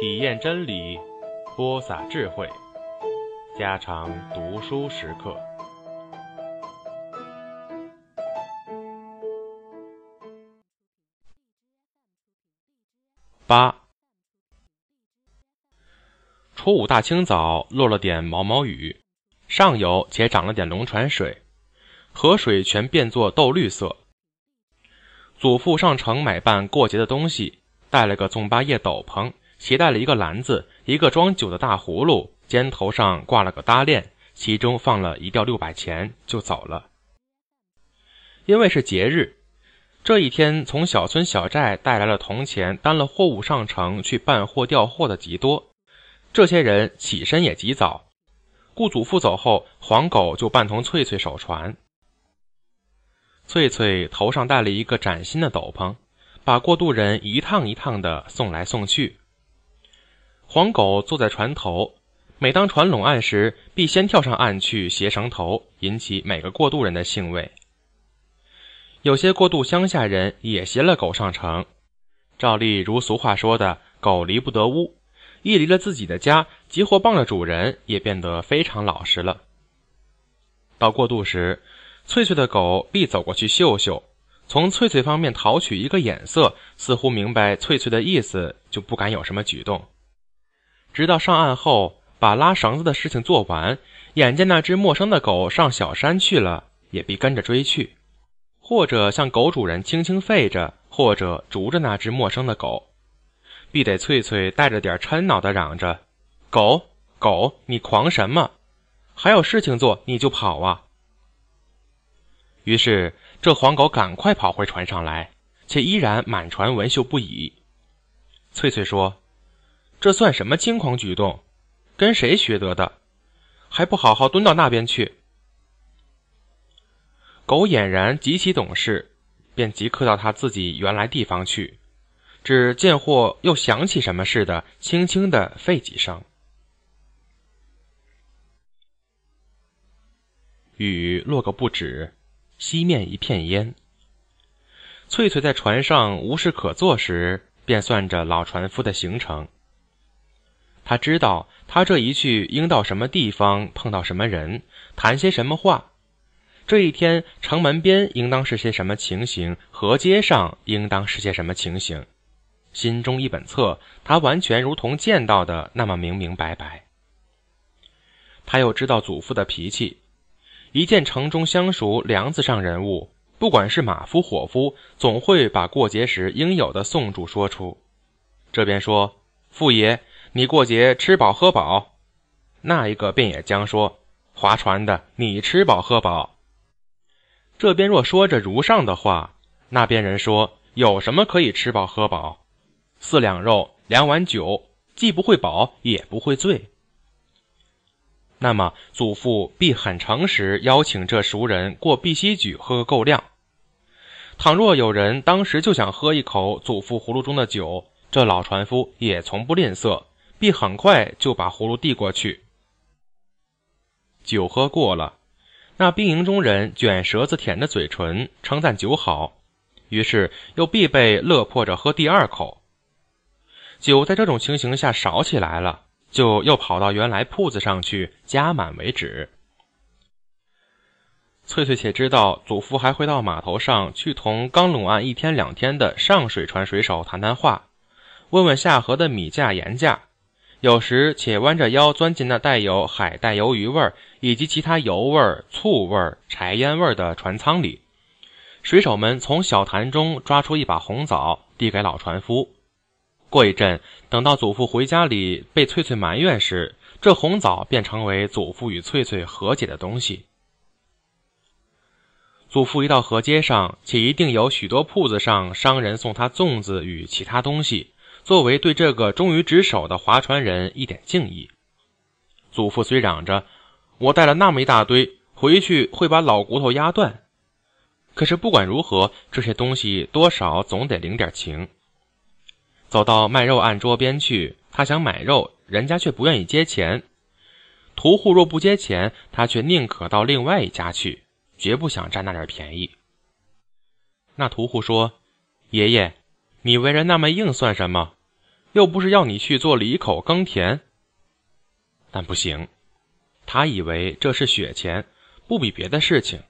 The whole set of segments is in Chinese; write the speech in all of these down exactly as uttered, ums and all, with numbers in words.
体验真理，播撒智慧，家常读书时刻。八，初五大清早落了点毛毛雨，上游且涨了点龙船水，河水全变作豆绿色。祖父上城买办过节的东西，带了个纵八叶斗篷，携带了一个篮子，一个装酒的大葫芦，肩头上挂了个搭链，其中放了一吊六百钱，就走了。因为是节日，这一天从小村小寨带来了铜钱，担了货物上城去办货调货的极多，这些人起身也极早。顾祖父走后，黄狗就伴同翠翠守船。翠翠头上戴了一个崭新的斗篷，把过渡人一趟一趟的送来送去。黄狗坐在船头，每当船拢岸时，必先跳上岸去携绳头，引起每个过渡人的兴味。有些过渡乡下人也携了狗上城，照例如俗话说的，狗离不得屋，一离了自己的家，即或傍了主人，也变得非常老实了。到过渡时，翠翠的狗必走过去嗅嗅，从翠翠方面讨取一个眼色，似乎明白翠翠的意思，就不敢有什么举动。直到上岸后，把拉绳子的事情做完，眼见那只陌生的狗上小山去了，也必跟着追去，或者向狗主人轻轻吠着，或者逐着那只陌生的狗，必得翠翠带着点嗔恼地嚷着，狗狗，你狂什么？还有事情做你就跑啊！于是这黄狗赶快跑回船上来，且依然满船闻嗅不已。翠翠说，这算什么轻狂举动？跟谁学得的？还不好好蹲到那边去！狗俨然极其懂事，便即刻到他自己原来地方去，只见或又想起什么似的，轻轻地吠几声。雨落个不止，西面一片烟。翠翠在船上无事可做时，便算着老船夫的行程。他知道他这一去应到什么地方，碰到什么人，谈些什么话，这一天城门边应当是些什么情形，河街上应当是些什么情形，心中一本册，他完全如同见到的那么明明白白。他又知道祖父的脾气，一见城中相熟梁子上人物，不管是马夫伙夫，总会把过节时应有的送祝说出。这边说，父爷，你过节吃饱喝饱，那一个便也将说，划船的，你吃饱喝饱。这边若说着如上的话，那边人说，有什么可以吃饱喝饱？四两肉，两碗酒，既不会饱，也不会醉。那么祖父必很诚实邀请这熟人过碧溪举喝个够量。倘若有人当时就想喝一口祖父葫芦中的酒，这老船夫也从不吝啬，必很快就把葫芦递过去。酒喝过了，那兵营中人卷舌子舔着嘴唇，称赞酒好，于是又必被勒迫着喝第二口。酒在这种情形下少起来了，就又跑到原来铺子上去，加满为止。翠翠且知道祖父还会到码头上去同刚拢岸一天两天的上水船水手谈谈话，问问下河的米价盐价，有时且弯着腰钻进那带有海带鱿鱼味儿以及其他油味儿、醋味儿、柴烟味儿的船舱里。水手们从小坛中抓出一把红枣，递给老船夫。过一阵，等到祖父回家里被翠翠埋怨时，这红枣便成为祖父与翠翠和解的东西。祖父一到河街上，且一定有许多铺子上商人送他粽子与其他东西，作为对这个忠于职守的划船人一点敬意。祖父虽嚷着，我带了那么一大堆回去会把老骨头压断，可是不管如何，这些东西多少总得领点情。走到卖肉案桌边去，他想买肉，人家却不愿意接钱，屠户若不接钱，他却宁可到另外一家去，绝不想占那点便宜。那屠户说，爷爷，你为人那么硬算什么？又不是要你去做犁口耕田。但不行，他以为这是血钱，不比别的事情。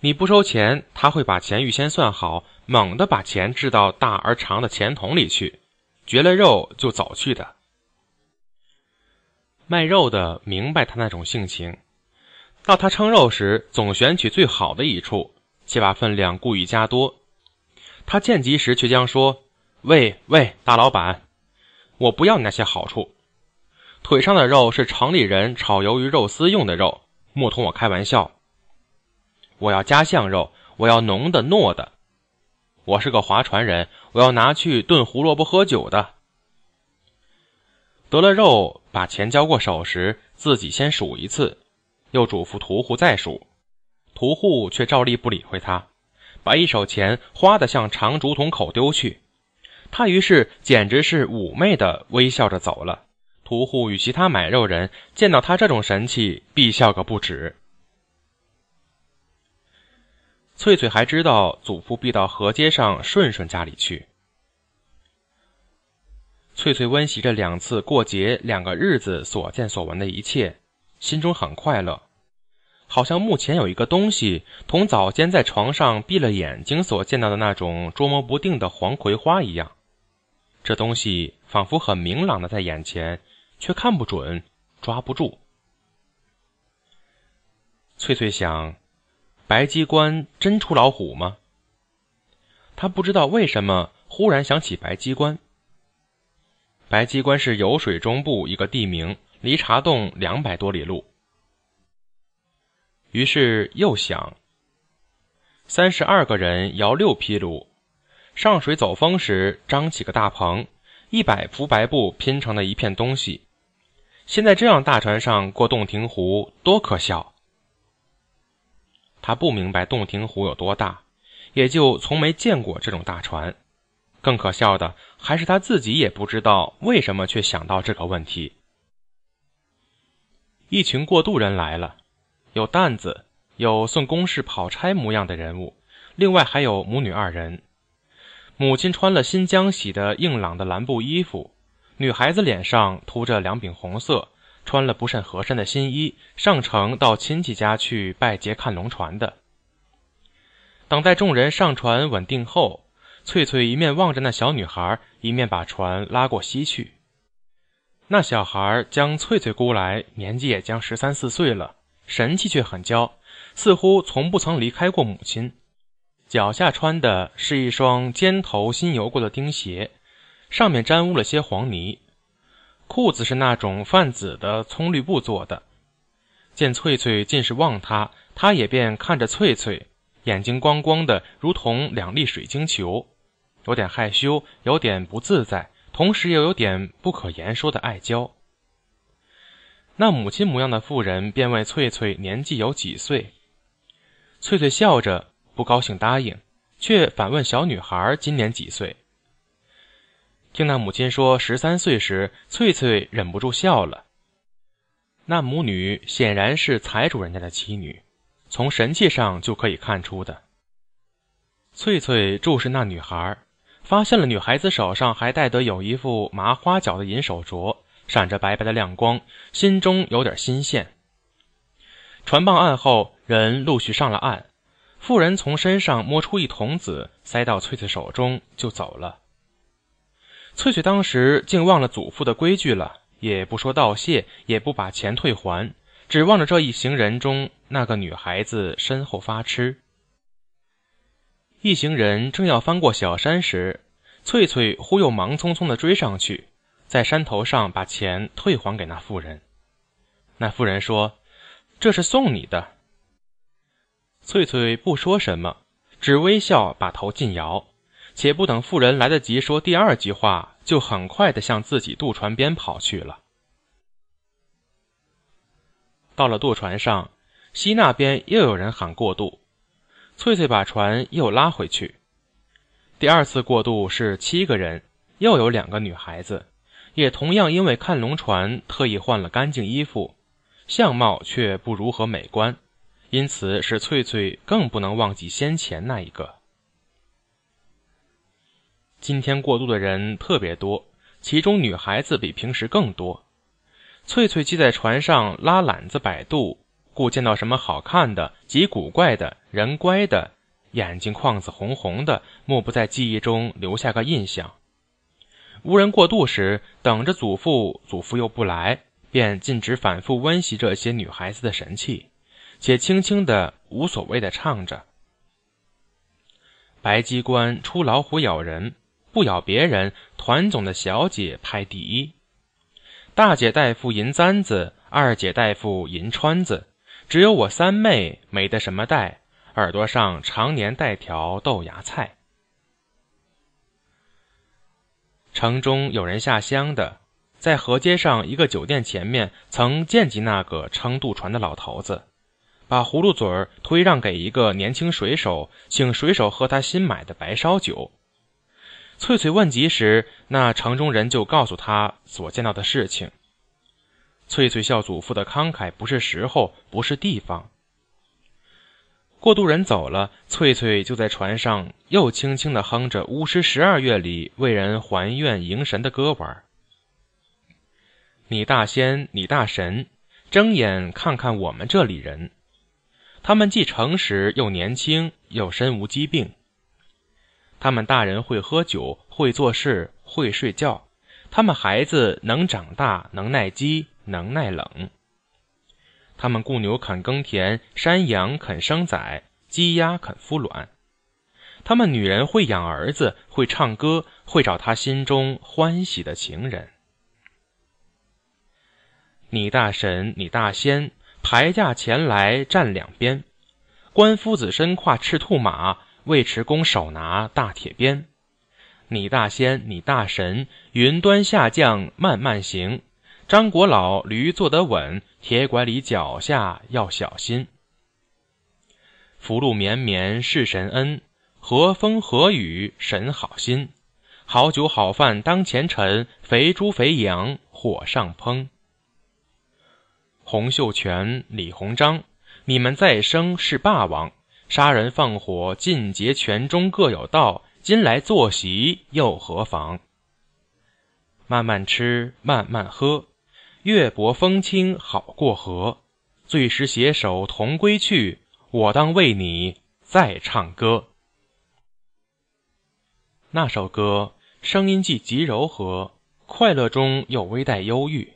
你不收钱，他会把钱预先算好，猛地把钱掷到大而长的钱桶里去，掘了肉就走去的。卖肉的明白他那种性情，到他称肉时，总选取最好的一处，且把分量故意加多。他见及时，却将说：“喂喂，大老板，我不要你那些好处。腿上的肉是城里人炒鱿鱼肉丝用的肉，莫同我开玩笑。我要家乡肉，我要浓的糯的。我是个划船人，我要拿去炖胡萝卜喝酒的。”得了肉，把钱交过手时，自己先数一次，又嘱咐屠户再数。屠户却照例不理会他，把一手钱花得向长竹筒口丢去。他于是简直是妩媚地微笑着走了。屠户与其他买肉人见到他这种神气，必笑个不止。翠翠还知道祖父必到河街上顺顺家里去。翠翠温习着两次过节两个日子所见所闻的一切，心中很快乐，好像目前有一个东西同早间在床上闭了眼睛所见到的那种捉摸不定的黄葵花一样，这东西仿佛很明朗的在眼前，却看不准，抓不住。翠翠想，白鸡冠真出老虎吗？她不知道为什么忽然想起白鸡冠。白鸡关是酉水中部一个地名，离茶洞两百多里路。于是又想，三十二个人摇六匹炉，上水走风时张起个大棚，一百幅白布拼成的一片东西。现在这样大船上过洞庭湖，多可笑！他不明白洞庭湖有多大，也就从没见过这种大船。更可笑的还是他自己也不知道为什么却想到这个问题。一群过渡人来了，有担子，有送公事跑差模样的人物，另外还有母女二人。母亲穿了新浆洗的硬朗的蓝布衣服，女孩子脸上涂着两柄红色，穿了不甚合身的新衣，上城到亲戚家去拜节看龙船的。等待众人上船稳定后，翠翠一面望着那小女孩，一面把船拉过西去。那小孩将翠翠估来，年纪也将十三四岁了，神气却很娇，似乎从不曾离开过母亲。脚下穿的是一双尖头新油过的钉鞋，上面沾污了些黄泥。裤子是那种泛紫的葱绿布做的。见翠翠尽是望他，他也便看着翠翠，眼睛光光的，如同两粒水晶球。有点害羞，有点不自在，同时又有点不可言说的爱娇。那母亲模样的妇人便问翠翠年纪有几岁，翠翠笑着不高兴答应，却反问小女孩今年几岁。听那母亲说十三岁时，翠翠忍不住笑了。那母女显然是财主人家的妻女，从神气上就可以看出的。翠翠注视那女孩，发现了女孩子手上还戴得有一副麻花脚的银手镯，闪着白白的亮光，心中有点新鲜。船傍岸后，人陆续上了岸，妇人从身上摸出一铜子，塞到翠翠手中就走了。翠翠当时竟忘了祖父的规矩了，也不说道谢，也不把钱退还，只望着这一行人中那个女孩子身后发痴。一行人正要翻过小山时，翠翠忽又忙匆匆地追上去，在山头上把钱退还给那妇人。那妇人说：“这是送你的。”翠翠不说什么，只微笑把头尽摇，且不等妇人来得及说第二句话，就很快地向自己渡船边跑去了。到了渡船上，西那边又有人喊过渡，翠翠把船又拉回去。第二次过渡是七个人，又有两个女孩子，也同样因为看龙船特意换了干净衣服，相貌却不如何美观，因此使翠翠更不能忘记先前那一个。今天过渡的人特别多，其中女孩子比平时更多。翠翠既在船上拉揽子摆渡，故见到什么好看的、极古怪的、人乖的，眼睛眶子红红的，莫不在记忆中留下个印象。无人过渡时，等着祖父，祖父又不来，便禁止反复温习这些女孩子的神器，且轻轻的无所谓的唱着：白鸡冠出老虎咬人，不咬别人，团总的小姐排第一。大姐大夫银簪子，二姐大夫银川子，只有我三妹没得什么带，耳朵上常年带条豆芽菜。城中有人下乡的，在河街上一个酒店前面曾见及那个撑渡船的老头子，把葫芦嘴儿推让给一个年轻水手，请水手喝他新买的白烧酒。翠翠问及时，那城中人就告诉他所见到的事情。翠翠笑祖父的慷慨不是时候，不是地方。过渡人走了，翠翠就在船上又轻轻地哼着巫师十二月里为人还愿迎神的歌玩。你大仙，你大神，睁眼看看我们这里人，他们既诚实又年轻，又身无疾病。他们大人会喝酒，会做事，会睡觉，他们孩子能长大，能耐饥，能耐冷。他们雇牛肯耕田，山羊肯生崽，鸡鸭肯孵卵。他们女人会养儿子，会唱歌，会找他心中欢喜的情人。你大神，你大仙，排驾前来站两边。官夫子身跨赤兔马，尉迟恭手拿大铁鞭。你大仙，你大神，云端下降慢慢行。张果老驴坐得稳，铁拐李脚下要小心。福禄绵绵是神恩，和风和雨神好心。好酒好饭当前陈，肥猪肥羊火上烹。洪秀全、李鸿章，你们再生是霸王，杀人放火尽皆权中各有道，今来坐席又何妨。慢慢吃，慢慢喝，月薄风清好过河。醉时携手同归去，我当为你再唱歌。那首歌声音既极柔和，快乐中又微带忧郁。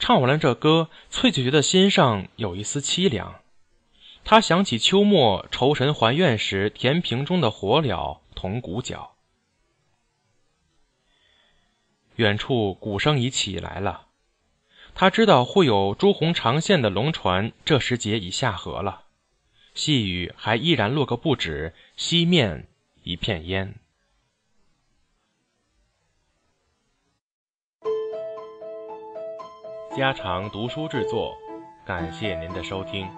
唱完了这歌，翠翠觉得心上有一丝凄凉。她想起秋末酬神还愿时田坪中的火燎、铜鼓角。远处鼓声已起来了，他知道会有朱红长线的龙船这时节已下河了，细雨还依然落个不止，西面一片烟。家常读书制作，感谢您的收听。